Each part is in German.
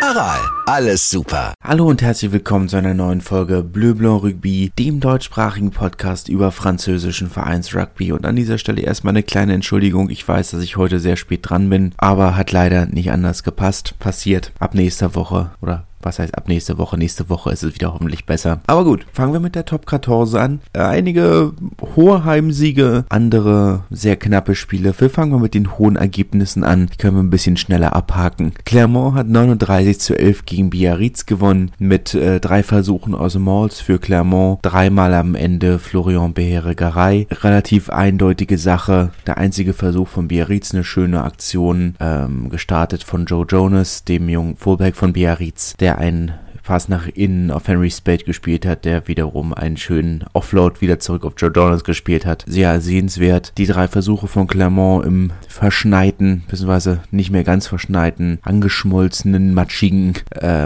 Aral, alles super. Hallo und herzlich willkommen zu einer neuen Folge Bleu Blanc Rugby, dem deutschsprachigen Podcast über französischen Vereinsrugby. Und an dieser Stelle erstmal eine kleine Entschuldigung. Ich weiß, dass ich heute sehr spät dran bin, aber hat leider nicht anders gepasst. Passiert. Ab nächster Woche oder was heißt ab nächste Woche? Nächste Woche ist es wieder hoffentlich besser. Aber gut, fangen wir mit der Top 14 an. Einige hohe Heimsiege, andere sehr knappe Spiele. Wir fangen mal mit den hohen Ergebnissen an. Die können wir ein bisschen schneller abhaken. Clermont hat 39-11 gegen Biarritz gewonnen mit 3 Versuchen aus dem Malls für Clermont. 3-mal am Ende Florian Behere-Garay. Relativ eindeutige Sache. Der einzige Versuch von Biarritz, eine schöne Aktion, gestartet von Joe Jonas, dem jungen Fullback von Biarritz, der einen Pass nach innen auf Henry Spade gespielt hat, der wiederum einen schönen Offload wieder zurück auf Joe Donalds gespielt hat. Sehr sehenswert. Die 3 Versuche von Clermont im verschneiten, beziehungsweise nicht mehr ganz verschneiten, angeschmolzenen, matschigen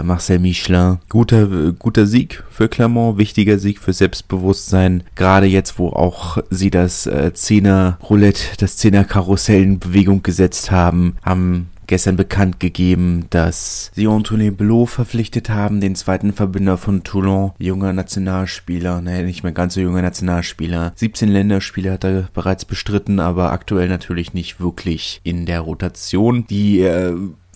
Marcel Michelin. Guter Sieg für Clermont, wichtiger Sieg für Selbstbewusstsein. Gerade jetzt, wo auch sie das 10er-Roulette, das 10er-Karussell in Bewegung gesetzt haben, haben gestern bekannt gegeben, dass sie Antoine Belot verpflichtet haben, den zweiten Verbinder von Toulon, junger Nationalspieler, nicht mehr ganz so junger Nationalspieler. 17 Länderspiele hat er bereits bestritten, aber aktuell natürlich nicht wirklich in der Rotation. Die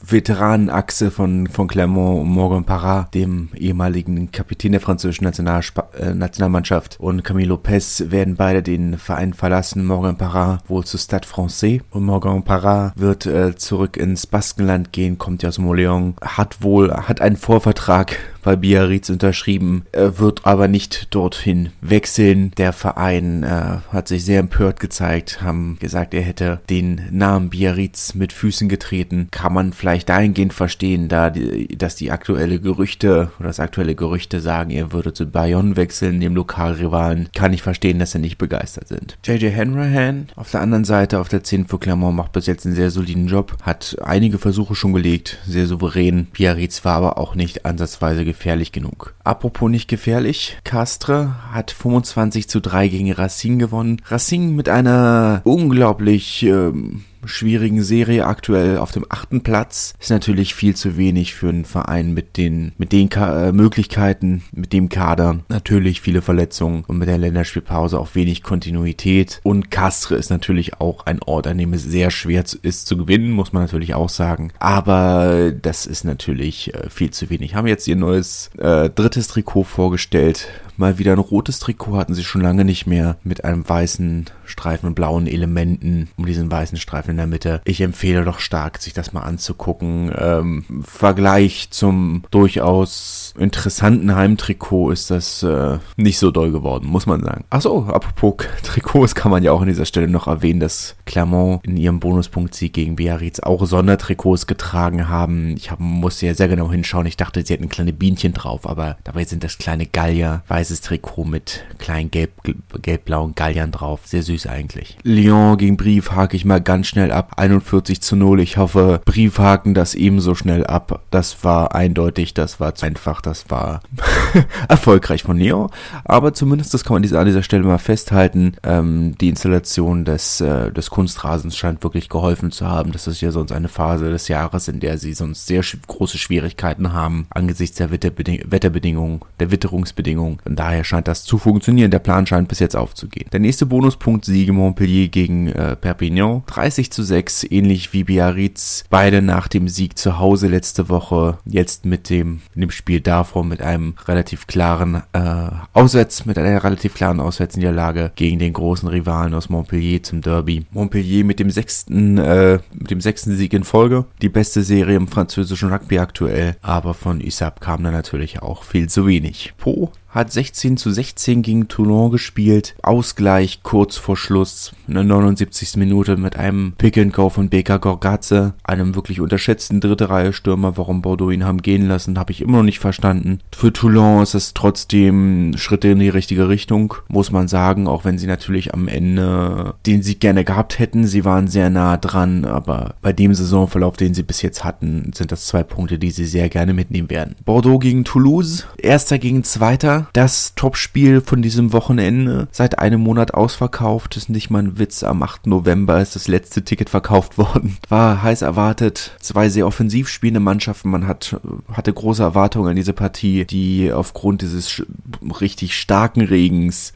Veteranenachse von Clermont und Morgan Parra, dem ehemaligen Kapitän der französischen Nationalmannschaft, und Camille Lopez werden beide den Verein verlassen. Morgan Parra wohl zu Stade Francais, und Morgan Parra wird zurück ins Baskenland gehen, kommt ja aus Leon, hat einen Vorvertrag bei Biarritz unterschrieben, wird aber nicht dorthin wechseln. Der Verein hat sich sehr empört gezeigt, haben gesagt, er hätte den Namen Biarritz mit Füßen getreten. Kann man vielleicht dahingehend verstehen, dass das aktuelle Gerüchte sagen, er würde zu Bayonne wechseln, dem Lokalrivalen. Kann ich verstehen, dass sie nicht begeistert sind. JJ Hanrahan auf der anderen Seite, auf der 10 für Clermont, macht bis jetzt einen sehr soliden Job, hat einige Versuche schon gelegt, sehr souverän. Biarritz war aber auch nicht ansatzweise gefährlich genug. Apropos nicht gefährlich, Castres hat 25-3 gegen Racine gewonnen. Racine mit einer unglaublich schwierigen Serie aktuell auf dem 8. Platz. Ist natürlich viel zu wenig für einen Verein mit den Möglichkeiten, mit dem Kader. Natürlich viele Verletzungen und mit der Länderspielpause auch wenig Kontinuität. Und Castres ist natürlich auch ein Ort, an dem es sehr schwer ist zu gewinnen, muss man natürlich auch sagen. Aber das ist natürlich viel zu wenig. Haben jetzt ihr neues 3. Trikot vorgestellt. Mal wieder ein rotes Trikot hatten sie schon lange nicht mehr, mit einem weißen Streifen und blauen Elementen um diesen weißen Streifen in der Mitte. Ich empfehle doch stark, sich das mal anzugucken. Vergleich zum durchaus interessanten Heimtrikot ist das nicht so doll geworden, muss man sagen. Achso, apropos Trikots kann man ja auch an dieser Stelle noch erwähnen, dass Clermont in ihrem Bonuspunkt-Sieg gegen Biarritz auch Sondertrikots getragen haben. Ich musste ja sehr genau hinschauen. Ich dachte, sie hätten kleine Bienchen drauf, aber dabei sind das kleine Gallier. Weißes Trikot mit kleinen gelb-blauen Galliern drauf. Sehr süß eigentlich. Leon gegen Brief hake ich mal ganz schnell ab. 41-0. Ich hoffe, Brief haken das ebenso schnell ab. Das war eindeutig, das war einfach, das war erfolgreich von Leon. Aber zumindest, das kann man an dieser Stelle mal festhalten, die Installation des Kunstrasens scheint wirklich geholfen zu haben. Das ist ja sonst eine Phase des Jahres, in der sie sonst sehr große Schwierigkeiten haben, angesichts der Wetterbedingungen, der Witterungsbedingungen. Und daher scheint das zu funktionieren. Der Plan scheint bis jetzt aufzugehen. Der nächste Bonuspunkt, Siege Montpellier gegen Perpignan. 30-6, ähnlich wie Biarritz. Beide nach dem Sieg zu Hause letzte Woche. Jetzt in dem Spiel davor mit einem relativ klaren Auswärtsniederlage gegen den großen Rivalen aus Montpellier zum Derby. Montpellier mit dem sechsten Sieg in Folge. Die beste Serie im französischen Rugby aktuell. Aber von Issab kam da natürlich auch viel zu wenig. Po hat 16:16 gegen Toulon gespielt. Ausgleich kurz vor Schluss, in der 79. Minute mit einem Pick-and-Go von BK Gorgatze, einem wirklich unterschätzten dritte Reihe Stürmer. Warum Bordeaux ihn haben gehen lassen, habe ich immer noch nicht verstanden. Für Toulon ist es trotzdem Schritte in die richtige Richtung, muss man sagen, auch wenn sie natürlich am Ende den Sieg gerne gehabt hätten. Sie waren sehr nah dran, aber bei dem Saisonverlauf, den sie bis jetzt hatten, sind das 2 Punkte, die sie sehr gerne mitnehmen werden. Bordeaux gegen Toulouse, Erster gegen Zweiter, das Topspiel von diesem Wochenende, seit einem Monat ausverkauft, ist nicht mal ein Witz, am 8. November ist das letzte Ticket verkauft worden. War heiß erwartet, 2 sehr offensiv spielende Mannschaften, man hatte große Erwartungen an diese Partie, die aufgrund dieses richtig starken Regens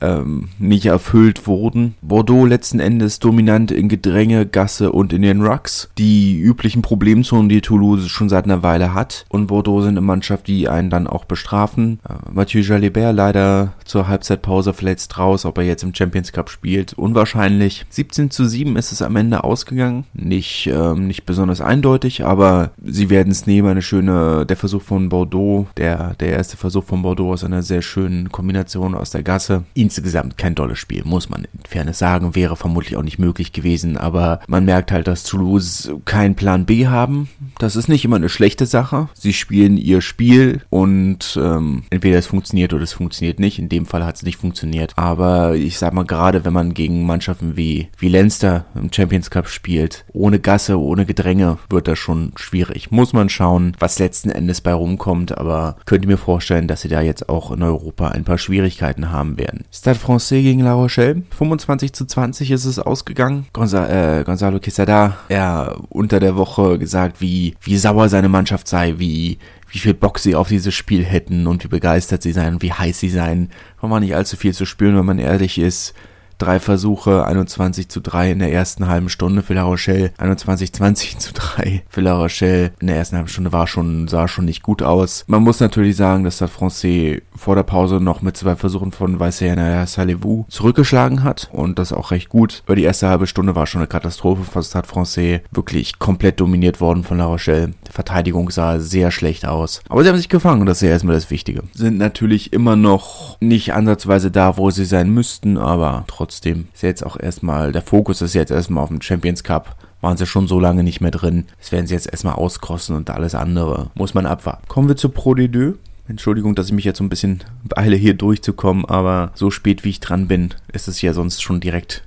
nicht erfüllt wurden. Bordeaux letzten Endes dominant in Gedränge, Gasse und in den Rucks, die üblichen Problemzonen, die Toulouse schon seit einer Weile hat, und Bordeaux sind eine Mannschaft, die einen dann auch bestrafen. Mathieu Jalibert leider zur Halbzeitpause verletzt raus, ob er jetzt im Champions Cup spielt, unwahrscheinlich. 17:7 ist es am Ende ausgegangen, nicht besonders eindeutig, aber sie werden es nehmen. Der Versuch von Bordeaux, der erste Versuch von Bordeaux aus einer sehr schönen Kombination aus der Gasse. Insgesamt kein tolles Spiel, muss man in Fairness sagen, wäre vermutlich auch nicht möglich gewesen, aber man merkt halt, dass Toulouse keinen Plan B haben. Das ist nicht immer eine schlechte Sache. Sie spielen ihr Spiel und entweder es funktioniert oder es funktioniert nicht. In dem Fall hat es nicht funktioniert. Aber ich sag mal, gerade wenn man gegen Mannschaften wie Leinster im Champions Cup spielt, ohne Gasse, ohne Gedränge, wird das schon schwierig. Muss man schauen, was letzten Endes bei rumkommt, aber könnt ihr mir vorstellen, dass sie da jetzt auch in Europa ein paar Schwierigkeiten haben werden. Stade Francais gegen La Rochelle, 25:20 ist es ausgegangen. Gonzalo Quesada, er unter der Woche gesagt, wie sauer seine Mannschaft sei, wie viel Bock sie auf dieses Spiel hätten und wie begeistert sie seien und wie heiß sie seien. Da war nicht allzu viel zu spüren, wenn man ehrlich ist. 3 Versuche, 21:3 in der ersten halben Stunde für La Rochelle, 20:3 für La Rochelle. In der ersten halben Stunde sah schon nicht gut aus. Man muss natürlich sagen, dass der Francais vor der Pause noch mit 2 Versuchen von Weissiana Salivou zurückgeschlagen hat und das auch recht gut. Über die erste halbe Stunde war schon eine Katastrophe von Stade Francais, wirklich komplett dominiert worden von La Rochelle. Die Verteidigung sah sehr schlecht aus, aber sie haben sich gefangen und das ist ja erstmal das Wichtige. Sind natürlich immer noch nicht ansatzweise da, wo sie sein müssten, aber trotzdem ist jetzt auch erstmal, der Fokus ist jetzt erstmal auf dem Champions Cup. Waren sie schon so lange nicht mehr drin. Das werden sie jetzt erstmal auskosten und alles andere muss man abwarten. Kommen wir zu Pro D2. Entschuldigung, dass ich mich jetzt so ein bisschen beeile, hier durchzukommen, aber so spät wie ich dran bin, ist es ja sonst schon direkt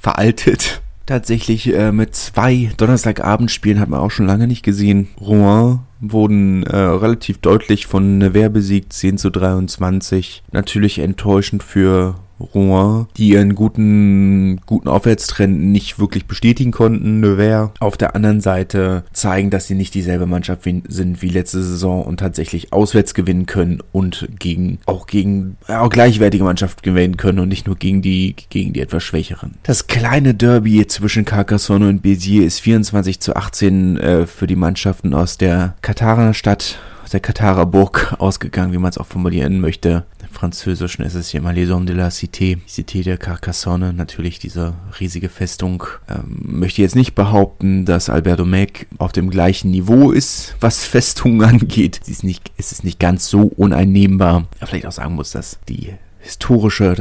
veraltet. Tatsächlich mit 2 Donnerstagabendspielen hat man auch schon lange nicht gesehen. Rouen wurden relativ deutlich von Nevers besiegt, 10:23. Natürlich enttäuschend für Rouen, die ihren guten Aufwärtstrend nicht wirklich bestätigen konnten. Nevers auf der anderen Seite zeigen, dass sie nicht dieselbe Mannschaft sind wie letzte Saison und tatsächlich auswärts gewinnen können und gegen gleichwertige Mannschaften gewinnen können und nicht nur gegen die etwas schwächeren. Das kleine Derby zwischen Carcassonne und Béziers ist 24:18 für die Mannschaften aus der Katarer Stadt, aus der Katarer Burg ausgegangen, wie man es auch formulieren möchte. Französischen ist es hier mal Maison de la Cité, Cité de Carcassonne, natürlich diese riesige Festung. Möchte jetzt nicht behaupten, dass Albert Domecq auf dem gleichen Niveau ist, was Festungen angeht. Es ist nicht ganz so uneinnehmbar. Ja, vielleicht auch sagen muss, dass das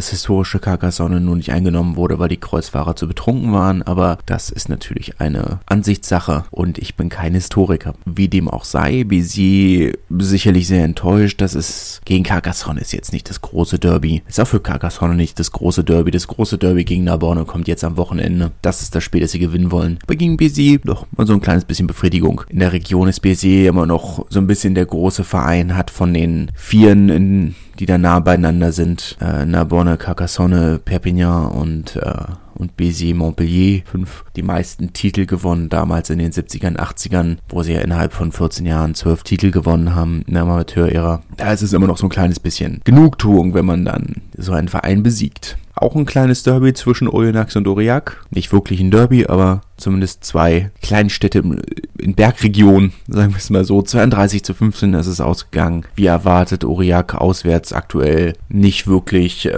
historische Carcassonne nun nicht eingenommen wurde, weil die Kreuzfahrer zu betrunken waren, aber das ist natürlich eine Ansichtssache und ich bin kein Historiker. Wie dem auch sei, Béziers sicherlich sehr enttäuscht, das ist gegen Carcassonne ist jetzt nicht das große Derby. Ist auch für Carcassonne nicht das große Derby. Das große Derby gegen Narbonne kommt jetzt am Wochenende. Das ist das Spiel, das sie gewinnen wollen. Aber gegen Béziers doch mal so ein kleines bisschen Befriedigung. In der Region ist Béziers immer noch so ein bisschen der große Verein, hat von den Vieren die da nah beieinander sind, Narbonne, Carcassonne, Perpignan und Béziers, Montpellier, 5 die meisten Titel gewonnen, damals in den 70ern, 80ern, wo sie ja innerhalb von 14 Jahren 12 Titel gewonnen haben in der Amateur-Ära. Da ist es immer noch so ein kleines bisschen Genugtuung, wenn man dann so einen Verein besiegt. Auch ein kleines Derby zwischen Oyonnax und Aurillac. Nicht wirklich ein Derby, aber zumindest zwei Kleinstädte in Bergregionen, sagen wir es mal so. 32:15 ist es ausgegangen. Wie erwartet, Aurillac auswärts aktuell nicht wirklich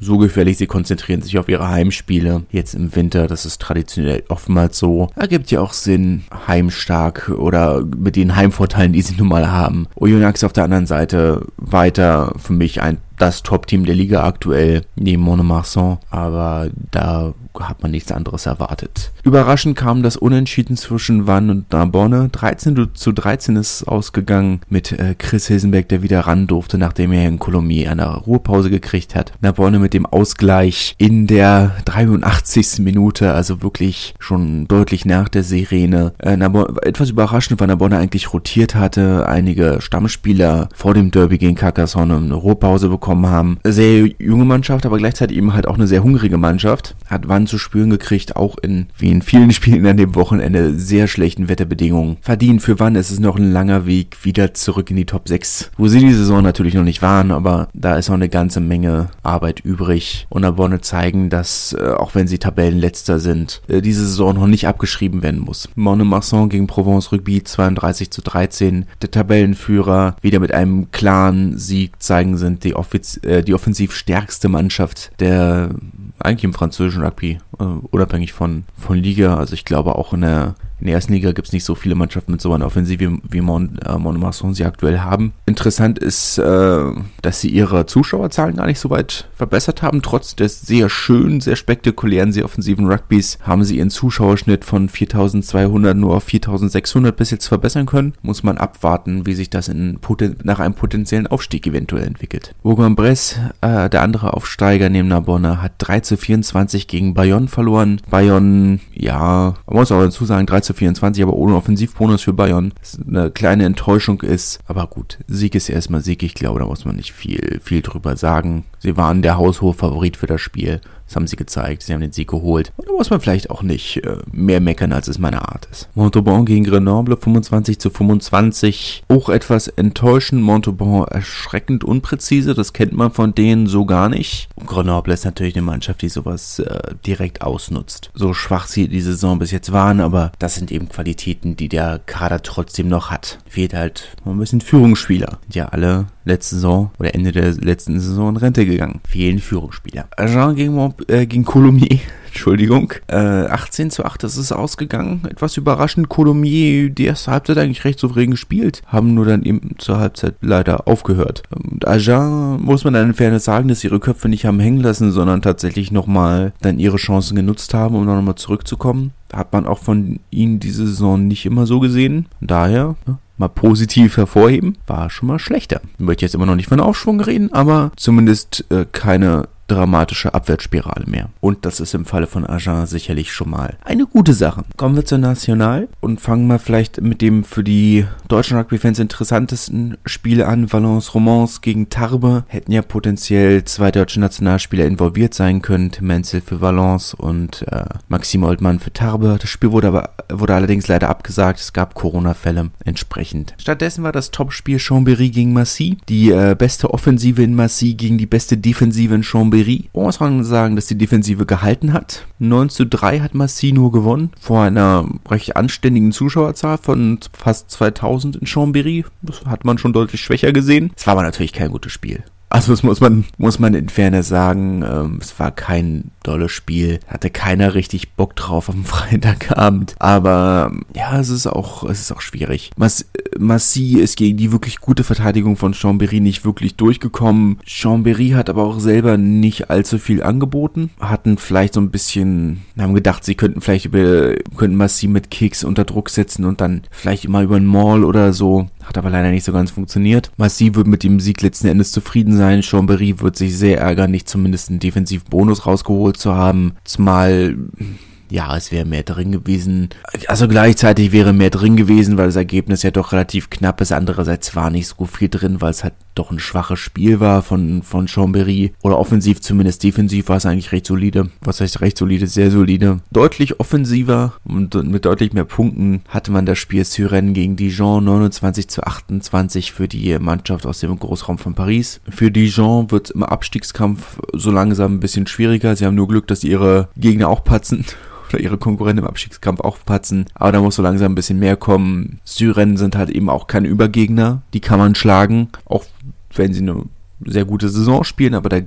so gefährlich. Sie konzentrieren sich auf ihre Heimspiele. Jetzt im Winter, das ist traditionell oftmals so. Ergibt ja auch Sinn, heimstark oder mit den Heimvorteilen, die sie nun mal haben. Oyonnax auf der anderen Seite weiter für mich das Top-Team der Liga aktuell, neben Mont-de-Marsan, aber da hat man nichts anderes erwartet. Überraschend kam das Unentschieden zwischen Vannes und Narbonne. 13:13 ist ausgegangen mit Chris Hilsenberg, der wieder ran durfte, nachdem er in Colomiers eine Ruhepause gekriegt hat. Narbonne mit dem Ausgleich in der 83. Minute, also wirklich schon deutlich nach der Sirene. Etwas überraschend, weil Narbonne eigentlich rotiert hatte, einige Stammspieler vor dem Derby gegen Carcassonne eine Ruhepause bekommen haben. Sehr junge Mannschaft, aber gleichzeitig eben halt auch eine sehr hungrige Mannschaft. Hat Wann zu spüren gekriegt, auch wie in vielen Spielen an dem Wochenende, sehr schlechten Wetterbedingungen. Verdient für Wann ist es noch ein langer Weg wieder zurück in die Top 6, wo sie die Saison natürlich noch nicht waren, aber da ist noch eine ganze Menge Arbeit übrig. Und Narbonne zeigen, dass, auch wenn sie Tabellenletzter sind, diese Saison noch nicht abgeschrieben werden muss. Mont-de-Marsan gegen Provence Rugby, 32:13. Der Tabellenführer, wieder mit einem klaren Sieg, zeigen sind die die offensiv stärkste Mannschaft der eigentlich im französischen Rugby, unabhängig von Liga. Also ich glaube auch in der ersten Liga gibt es nicht so viele Mannschaften mit so einer Offensive, wie Mont-de-Marsan sie aktuell haben. Interessant ist, dass sie ihre Zuschauerzahlen gar nicht so weit verbessert haben. Trotz des sehr schönen, sehr spektakulären, sehr offensiven Rugbys haben sie ihren Zuschauerschnitt von 4.200 nur auf 4.600 bis jetzt verbessern können. Muss man abwarten, wie sich das nach einem potenziellen Aufstieg eventuell entwickelt. Bourg-en-Bresse, der andere Aufsteiger neben Narbonne, hat 3:24 gegen Bayonne verloren. Bayonne, ja, man muss auch dazu sagen, 3:24, aber ohne Offensivbonus für Bayonne. Das eine kleine Enttäuschung ist, aber gut, Sieg ist erstmal Sieg. Ich glaube, da muss man nicht viel drüber sagen. Sie waren der haushohe Favorit für das Spiel. Das haben sie gezeigt. Sie haben den Sieg geholt. Und da muss man vielleicht auch nicht mehr meckern, als es meine Art ist. Montauban gegen Grenoble, 25:25. Auch etwas enttäuschend. Montauban erschreckend unpräzise. Das kennt man von denen so gar nicht. Und Grenoble ist natürlich eine Mannschaft, die sowas direkt ausnutzt. So schwach sie die Saison bis jetzt waren, aber das sind eben Qualitäten, die der Kader trotzdem noch hat. Fehlt halt ein bisschen Führungsspieler. Ja, alle letzte Saison oder Ende der letzten Saison in Rente gegangen. Fehlen Führungsspieler. Agen gegen Colomiers. Entschuldigung. 18:8 ist es ausgegangen. Etwas überraschend. Colomiers, die erste Halbzeit eigentlich recht souverän gespielt, haben nur dann eben zur Halbzeit leider aufgehört. Und Agen, muss man dann in Fairness sagen, dass sie ihre Köpfe nicht haben hängen lassen, sondern tatsächlich nochmal dann ihre Chancen genutzt haben, um nochmal zurückzukommen. Hat man auch von ihnen diese Saison nicht immer so gesehen. Daher mal positiv hervorheben, war schon mal schlechter. Ich möchte jetzt immer noch nicht von Aufschwung reden, aber zumindest keine dramatische Abwärtsspirale mehr. Und das ist im Falle von Agen sicherlich schon mal eine gute Sache. Kommen wir zur National und fangen mal vielleicht mit dem für die deutschen Rugby-Fans interessantesten Spiel an. Valence-Romans gegen Tarbes. Hätten ja potenziell zwei deutsche Nationalspieler involviert sein können. Tim Menzel für Valence und Maxime Oldmann für Tarbes. Das Spiel wurde allerdings leider abgesagt. Es gab Corona-Fälle entsprechend. Stattdessen war das Topspiel Chambéry gegen Massy. Die beste Offensive in Massy gegen die beste Defensive in Chambéry. Muss man sagen, dass die Defensive gehalten hat. 9:3 hat Massy nur gewonnen. Vor einer recht anständigen Zuschauerzahl von fast 2000 in Chambéry. Das hat man schon deutlich schwächer gesehen. Es war aber natürlich kein gutes Spiel. Also das muss man in Fairness sagen, es war kein dolles Spiel, hatte keiner richtig Bock drauf am Freitagabend, aber ja, es ist auch schwierig. Massy ist gegen die wirklich gute Verteidigung von Chambéry nicht wirklich durchgekommen. Chambéry hat aber auch selber nicht allzu viel angeboten, haben gedacht, sie könnten Massy mit Kicks unter Druck setzen und dann vielleicht immer über den Maul oder so, hat aber leider nicht so ganz funktioniert. Massy wird mit dem Sieg letzten Endes zufrieden sein. Chambéry wird sich sehr ärgern, nicht zumindest einen Defensivbonus rausgeholt zu haben, zumal ja, es wäre mehr drin gewesen. Also gleichzeitig wäre mehr drin gewesen, weil das Ergebnis ja doch relativ knapp ist. Andererseits war nicht so viel drin, weil es halt doch ein schwaches Spiel war von Chambéry. Oder offensiv, zumindest defensiv, war es eigentlich recht solide. Was heißt recht solide? Sehr solide. Deutlich offensiver und mit deutlich mehr Punkten hatte man das Spiel Süren gegen Dijon 29:28 für die Mannschaft aus dem Großraum von Paris. Für Dijon wird es im Abstiegskampf so langsam ein bisschen schwieriger. Sie haben nur Glück, dass ihre Gegner auch patzen. Oder ihre Konkurrenten im Abstiegskampf aufpatzen. Aber da muss so langsam ein bisschen mehr kommen. Süren sind halt eben auch keine Übergegner. Die kann man schlagen, auch wenn sie eine sehr gute Saison spielen, aber da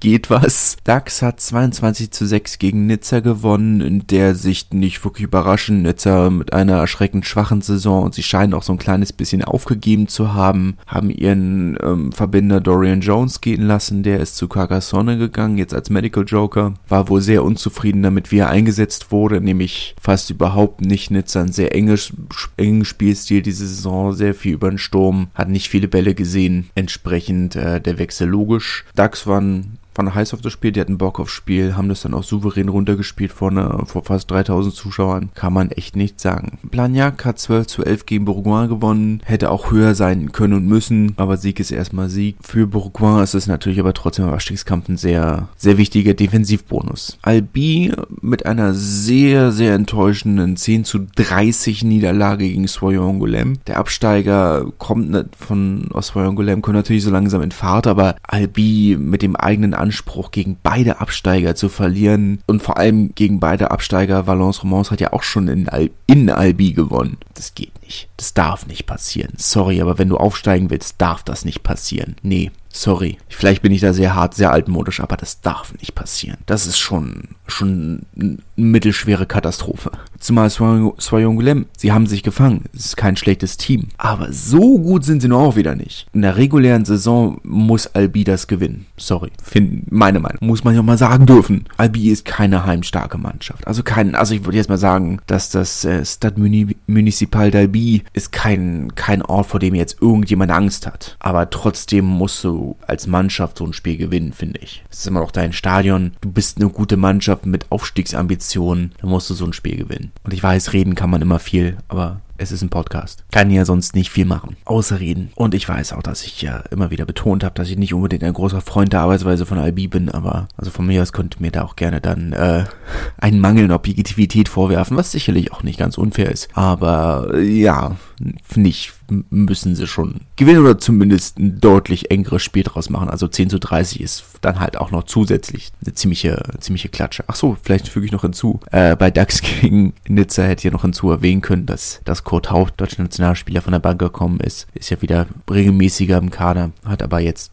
geht was. Dax hat 22:6 gegen Nizza gewonnen, in der Sicht nicht wirklich überraschend. Nizza mit einer erschreckend schwachen Saison und sie scheinen auch so ein kleines bisschen aufgegeben zu haben. Haben ihren Verbinder Dorian Jones gehen lassen, der ist zu Carcassonne gegangen, jetzt als Medical Joker. War wohl sehr unzufrieden damit, wie er eingesetzt wurde, nämlich fast überhaupt nicht. Nizza ein sehr engen Spielstil diese Saison, sehr viel über den Sturm, hat nicht viele Bälle gesehen, entsprechend der Wechsel logisch. Dax waren heiß auf das Spiel, die hatten Bock aufs Spiel, haben das dann auch souverän runtergespielt vor fast 3000 Zuschauern. Kann man echt nichts sagen. Blagnac hat 12:11 gegen Bourgoin gewonnen, hätte auch höher sein können und müssen, aber Sieg ist erstmal Sieg. Für Bourgoin ist es natürlich aber trotzdem im Abstiegskampf ein sehr, sehr wichtiger Defensivbonus. Albi mit einer sehr, sehr enttäuschenden 10:30 Niederlage gegen Soyon-Golem. Der Absteiger kommt aus Soyon-Golem, kommt natürlich so langsam in Fahrt, aber Albi mit dem eigenen Anspruch, gegen beide Absteiger zu verlieren und vor allem gegen beide Absteiger. Valence-Romans hat ja auch schon in Albi gewonnen. Das geht nicht. Das darf nicht passieren. Sorry, aber wenn du aufsteigen willst, darf das nicht passieren. Nee, sorry. Vielleicht bin ich da sehr hart, sehr altmodisch, aber das darf nicht passieren. Das ist schon eine mittelschwere Katastrophe. Zumal Soyon-Golem, sie haben sich gefangen. Es ist kein schlechtes Team. Aber so gut sind sie noch auch wieder nicht. In der regulären Saison muss Albi das gewinnen. Sorry, meine Meinung. Muss man ja mal sagen dürfen. Albi ist keine heimstarke Mannschaft. Also ich würde jetzt mal sagen, dass das Stade Municipal d'Albi ist kein Ort, vor dem jetzt irgendjemand Angst hat. Aber trotzdem musst du als Mannschaft so ein Spiel gewinnen, finde ich. Es ist immer noch dein Stadion. Du bist eine gute Mannschaft mit Aufstiegsambitionen. Dann musst du so ein Spiel gewinnen. Und ich weiß, reden kann man immer viel, aber es ist ein Podcast. Kann ja sonst nicht viel machen, außer reden. Und ich weiß auch, dass ich ja immer wieder betont habe, dass ich nicht unbedingt ein großer Freund der Arbeitsweise von Albi bin, aber also von mir aus könnt ihr mir da auch gerne dann einen Mangel an Objektivität vorwerfen, was sicherlich auch nicht ganz unfair ist. Aber ja, nicht müssen sie schon gewinnen oder zumindest ein deutlich engeres Spiel draus machen. Also 10:30 ist dann halt auch noch zusätzlich eine ziemliche Klatsche. Achso, vielleicht füge ich noch hinzu. Bei Dax gegen Nizza hätte ich ja noch hinzu erwähnen können, dass Kurt Hauch, deutscher Nationalspieler, von der Bank gekommen ist. Ist ja wieder regelmäßiger im Kader, hat aber jetzt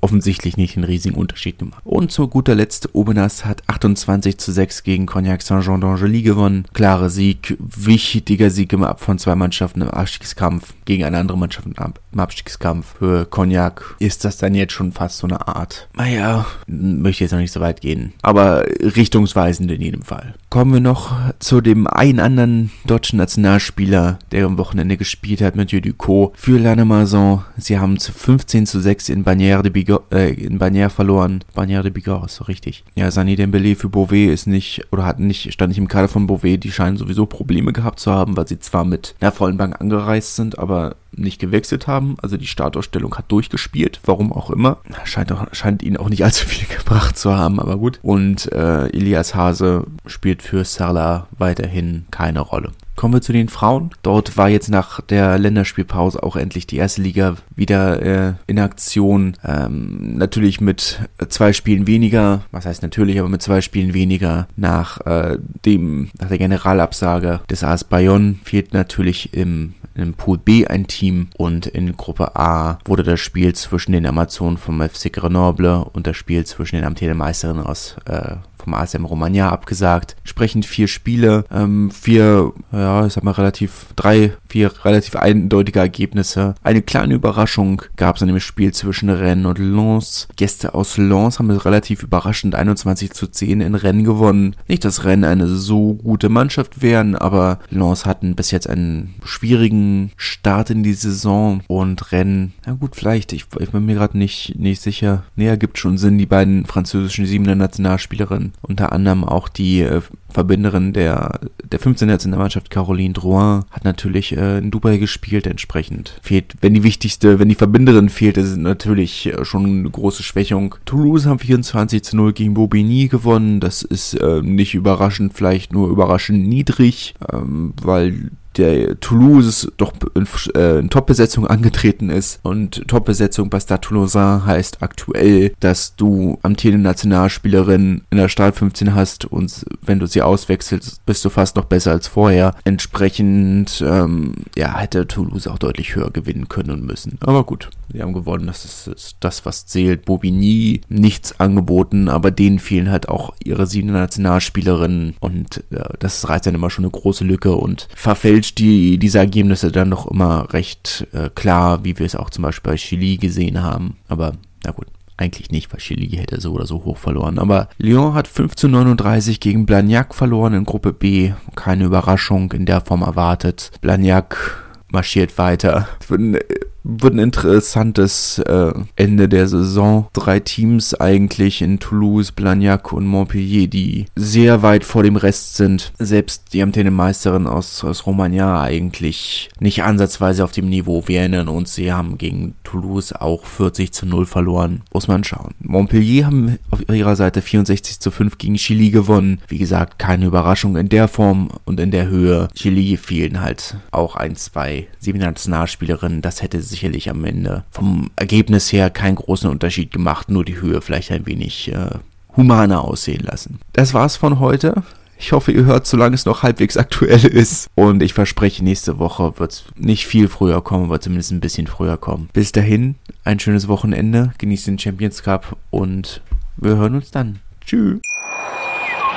offensichtlich nicht einen riesigen Unterschied gemacht. Und zu guter Letzt, Aubenas hat 28:6 gegen Cognac Saint-Jean d'Angely gewonnen. Klarer Sieg, wichtiger Sieg im Ab von zwei Mannschaften im Abstiegskampf gegen eine andere Mannschaft im Abstiegskampf. Für Cognac ist das dann jetzt schon fast so eine Art, naja, möchte jetzt noch nicht so weit gehen, aber richtungsweisend in jedem Fall. Kommen wir noch zu dem einen anderen deutschen Nationalspieler, der am Wochenende gespielt hat, Mathieu Ducot für Lannemezan. Sie haben zu 15:6 in Bagnères verloren. Bagnères de Bigorre, ist so richtig. Ja, Sani Dembélé für Beauvais ist nicht, oder stand nicht im Kader von Beauvais. Die scheinen sowieso Probleme gehabt zu haben, weil sie zwar mit einer vollen Bank angereist sind, aber nicht gewechselt haben. Also die Startausstellung hat durchgespielt, warum auch immer. Scheint ihnen auch nicht allzu viel gebracht zu haben, aber gut. Und Elias Hase spielt für Sarlat weiterhin keine Rolle. Kommen wir zu den Frauen. Dort war jetzt nach der Länderspielpause auch endlich die erste Liga wieder in Aktion. Natürlich mit zwei Spielen weniger. Was heißt natürlich, aber mit zwei Spielen weniger. Nach der Generalabsage des AS Bayonne fehlt natürlich im Pool B ein Team und in Gruppe A wurde das Spiel zwischen den Amazonen vom FC Grenoble und das Spiel zwischen den amtierenden Meisterinnen aus vom ASM Romagna abgesagt. Entsprechend 4 Spiele, 4 relativ eindeutige Ergebnisse. Eine kleine Überraschung gab es in dem Spiel zwischen Rennes und Lens. Gäste aus Lens haben es relativ überraschend 21:10 in Rennes gewonnen. Nicht, dass Rennes eine so gute Mannschaft wären, aber Lens hatten bis jetzt einen schwierigen Start in die Saison und Rennes, na gut, vielleicht, ich bin mir gerade nicht sicher. Nee, ergibt schon Sinn, die beiden französischen 7er Nationalspielerinnen Unter anderem auch die Verbinderin der 15er-Nationalmannschaft, Caroline Drouin, hat natürlich in Dubai gespielt. Entsprechend fehlt, wenn die Verbinderin fehlt, ist es natürlich schon eine große Schwächung. Toulouse haben 24:0 gegen Bobigny gewonnen. Das ist nicht überraschend, vielleicht nur überraschend niedrig, weil der Toulouse doch in Top-Besetzung angetreten ist. Und Top-Besetzung bei Stade Toulousain heißt aktuell, dass du amtierende Nationalspielerin in der Startelf hast und wenn du sie auswechselst, bist du fast noch besser als vorher. Entsprechend hätte Toulouse auch deutlich höher gewinnen können und müssen. Aber gut, sie haben gewonnen, das ist das, was zählt. Bobigny, nichts angeboten, aber denen fehlen halt auch ihre 7 Nationalspielerinnen und das reißt dann immer schon eine große Lücke und verfälscht diese Ergebnisse dann noch immer recht klar, wie wir es auch zum Beispiel bei Chili gesehen haben. Aber na gut, eigentlich nicht, weil Chili hätte so oder so hoch verloren. Aber Leon hat 5:39 gegen Blagnac verloren in Gruppe B. Keine Überraschung in der Form erwartet. Blagnac marschiert weiter. Es wird ein interessantes Ende der Saison. 3 Teams eigentlich in Toulouse, Blagnac und Montpellier, die sehr weit vor dem Rest sind. Selbst die amtierende Meisterin aus Romagna eigentlich nicht ansatzweise auf dem Niveau. Wir erinnern uns, sie haben gegen Toulouse auch 40:0 verloren. Muss man schauen. Montpellier haben auf ihrer Seite 64:5 gegen Chili gewonnen. Wie gesagt, keine Überraschung in der Form und in der Höhe. Chili fehlen halt auch 1-2 Semi-Nationalspielerinnen. Das hätte sich sicherlich am Ende vom Ergebnis her keinen großen Unterschied gemacht, nur die Höhe vielleicht ein wenig humaner aussehen lassen. Das war's von heute. Ich hoffe, ihr hört, solange es noch halbwegs aktuell ist. Und ich verspreche, nächste Woche wird es nicht viel früher kommen, aber zumindest ein bisschen früher kommen. Bis dahin, ein schönes Wochenende, genießt den Champions Cup und wir hören uns dann. Tschüss.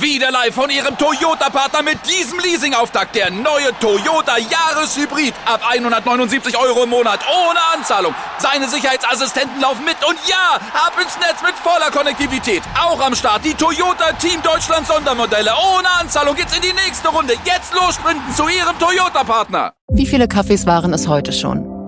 Wieder live von Ihrem Toyota-Partner mit diesem Leasing-Auftakt. Der neue Toyota Jahreshybrid. Ab 179 € im Monat ohne Anzahlung. Seine Sicherheitsassistenten laufen mit und ja, ab ins Netz mit voller Konnektivität. Auch am Start die Toyota Team Deutschland Sondermodelle. Ohne Anzahlung geht's in die nächste Runde. Jetzt los sprinten zu Ihrem Toyota-Partner. Wie viele Kaffees waren es heute schon?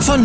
Von